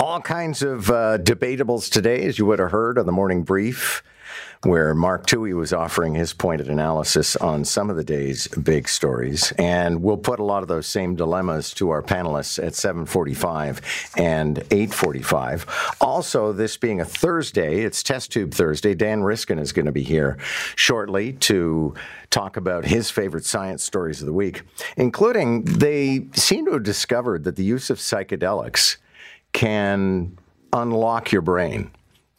All kinds of debatables today, as you would have heard on the morning brief, where Mark Toohey was offering his pointed analysis on some of the day's big stories. And we'll put a lot of those same dilemmas to our panelists at 7:45 and 8:45. Also, this being a Thursday, it's Test Tube Thursday. Dan Riskin is going to be here shortly to talk about his favorite science stories of the week, including they seem to have discovered that the use of psychedelics can unlock your brain.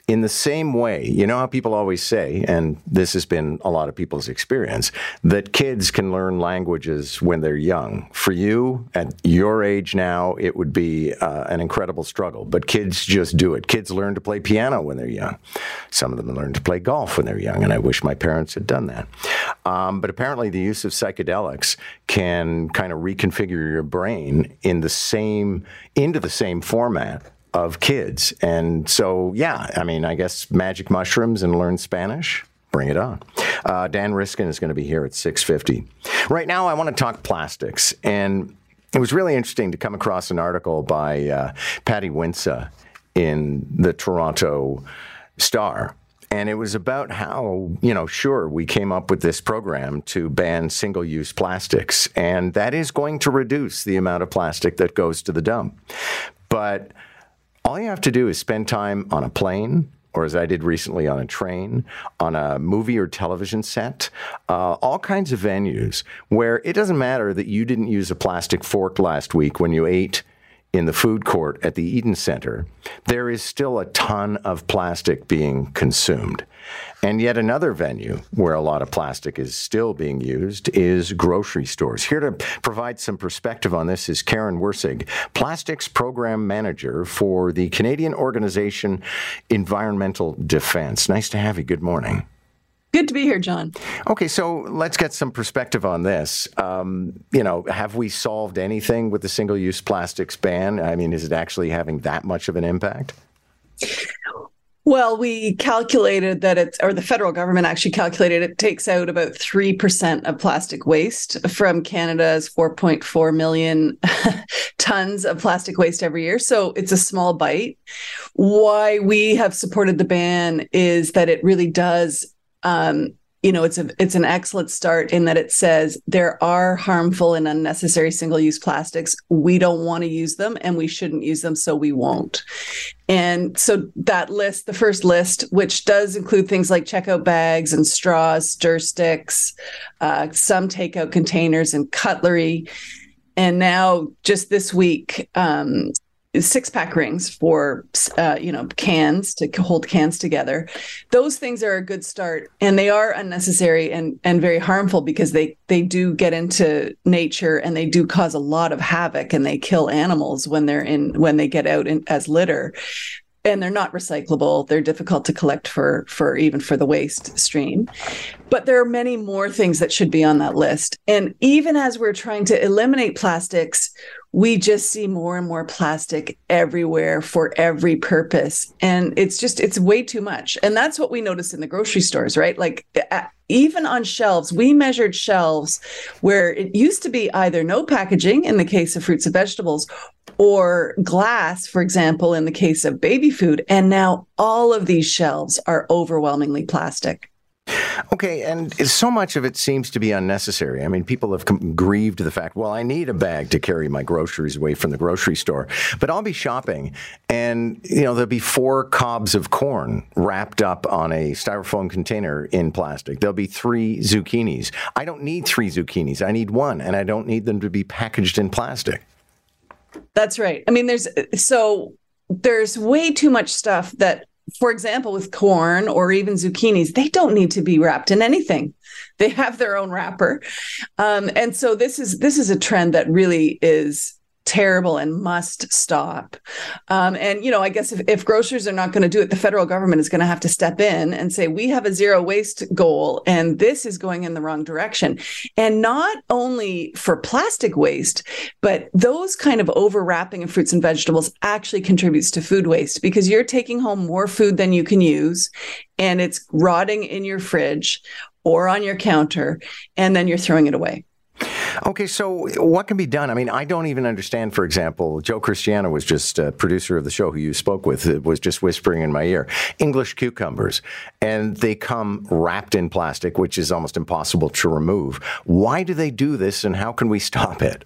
In the same way, you know how people always say, and this has been a lot of people's experience, that kids can learn languages when they're young. For you, at your age now, it would be an incredible struggle. But kids just do it. Kids learn to play piano when they're young. Some of them learn to play golf when they're young, and I wish my parents had done that. But apparently the use of psychedelics can kind of reconfigure your brain in the same, into the same format of kids. And so, yeah, I mean, I guess magic mushrooms and learn Spanish, bring it on. Dan Riskin is going to be here at 6:50. Right now, I want to talk plastics. And it was really interesting to come across an article by Patty Winsa in the Toronto Star. And it was about how, you know, sure, we came up with this program to ban single-use plastics. And that is going to reduce the amount of plastic that goes to the dump. But all you have to do is spend time on a plane, or as I did recently, on a train, on a movie or television set, all kinds of venues where it doesn't matter that you didn't use a plastic fork last week when you ate in the food court at the Eden Center. There is still a ton of plastic being consumed. And yet another venue where a lot of plastic is still being used is grocery stores. Here to provide some perspective on this is Karen Wirsig, Plastics Program Manager for the Canadian organization Environmental Defence. Nice to have you. Good morning. Good to be here, John. Okay, so let's get some perspective on this. You know, have we solved anything with the single-use plastics ban? I mean, is it actually having that much of an impact? Well, we calculated that it's, or the federal government actually calculated it takes out about 3% of plastic waste from Canada's 4.4 million tons of plastic waste every year. So it's a small bite. Why we have supported the ban is that it really does, you know, it's an excellent start in that it says there are harmful and unnecessary single-use plastics. We don't want to use them and we shouldn't use them, so we won't. And so that list, the first list, which does include things like checkout bags and straws, stir sticks, some takeout containers and cutlery. And now just this week, six-pack rings for, cans to hold cans together. Those things are a good start, and they are unnecessary and very harmful because they do get into nature and they do cause a lot of havoc, and they kill animals when they get out as litter. And they're not recyclable. They're difficult to collect for the waste stream. But there are many more things that should be on that list. And even as we're trying to eliminate plastics, we just see more and more plastic everywhere for every purpose. And it's way too much. And that's what we noticed in the grocery stores, right? Like even on shelves, we measured shelves where it used to be either no packaging in the case of fruits and vegetables, or glass, for example, in the case of baby food. And now all of these shelves are overwhelmingly plastic. Okay, and so much of it seems to be unnecessary. I mean, people have grieved the fact, well, I need a bag to carry my groceries away from the grocery store, but I'll be shopping and, you know, there'll be 4 cobs of corn wrapped up on a styrofoam container in plastic. There'll be 3 zucchinis. I don't need 3 zucchinis. I need 1, and I don't need them to be packaged in plastic. That's right. I mean, there's way too much stuff that, for example, with corn or even zucchinis, they don't need to be wrapped in anything. They have their own wrapper. And so this is a trend that really is terrible and must stop. And, you know, I guess if grocers are not going to do it, the federal government is going to have to step in and say, we have a zero waste goal, and this is going in the wrong direction. And not only for plastic waste, but those kind of overwrapping of fruits and vegetables actually contributes to food waste, because you're taking home more food than you can use, and it's rotting in your fridge or on your counter, and then you're throwing it away. Okay, so what can be done? I mean, I don't even understand, for example, Joe Christiano was just a producer of the show who you spoke with, was just whispering in my ear, English cucumbers, and they come wrapped in plastic, which is almost impossible to remove. Why do they do this, and how can we stop it?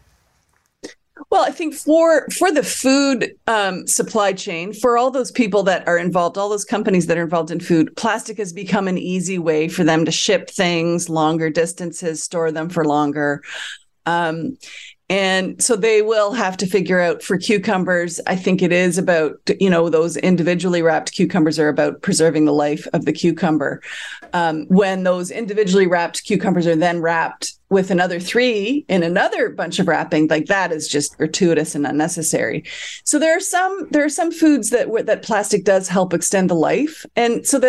Well, I think for the food supply chain, for all those people that are involved, all those companies that are involved in food, plastic has become an easy way for them to ship things longer distances, store them for longer. And so they will have to figure out for cucumbers, I think it is about, you know, those individually wrapped cucumbers are about preserving the life of the cucumber. When those individually wrapped cucumbers are then wrapped with another three in another bunch of wrapping, like that is just gratuitous and unnecessary. So there are some foods that plastic does help extend the life. And so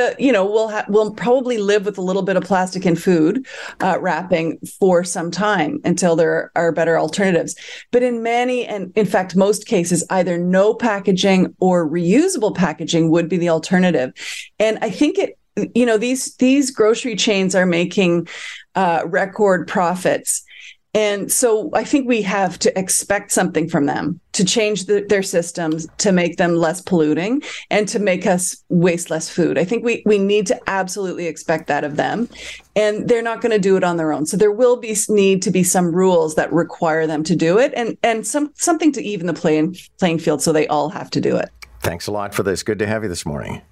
we'll probably live with a little bit of plastic in food wrapping for some time until there are better alternatives. But in many, and in fact, most cases, either no packaging or reusable packaging would be the alternative. And I think these grocery chains are making record profits. And so I think we have to expect something from them to change their systems, to make them less polluting and to make us waste less food. I think we need to absolutely expect that of them. And they're not going to do it on their own. So there will be need to be some rules that require them to do it and something to even the playing field so they all have to do it. Thanks a lot for this. Good to have you this morning.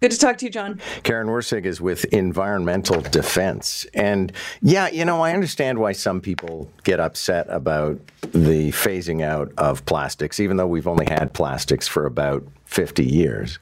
Good to talk to you, John. Karen Wirsig is with Environmental Defence. And yeah, you know, I understand why some people get upset about the phasing out of plastics, even though we've only had plastics for about 50 years.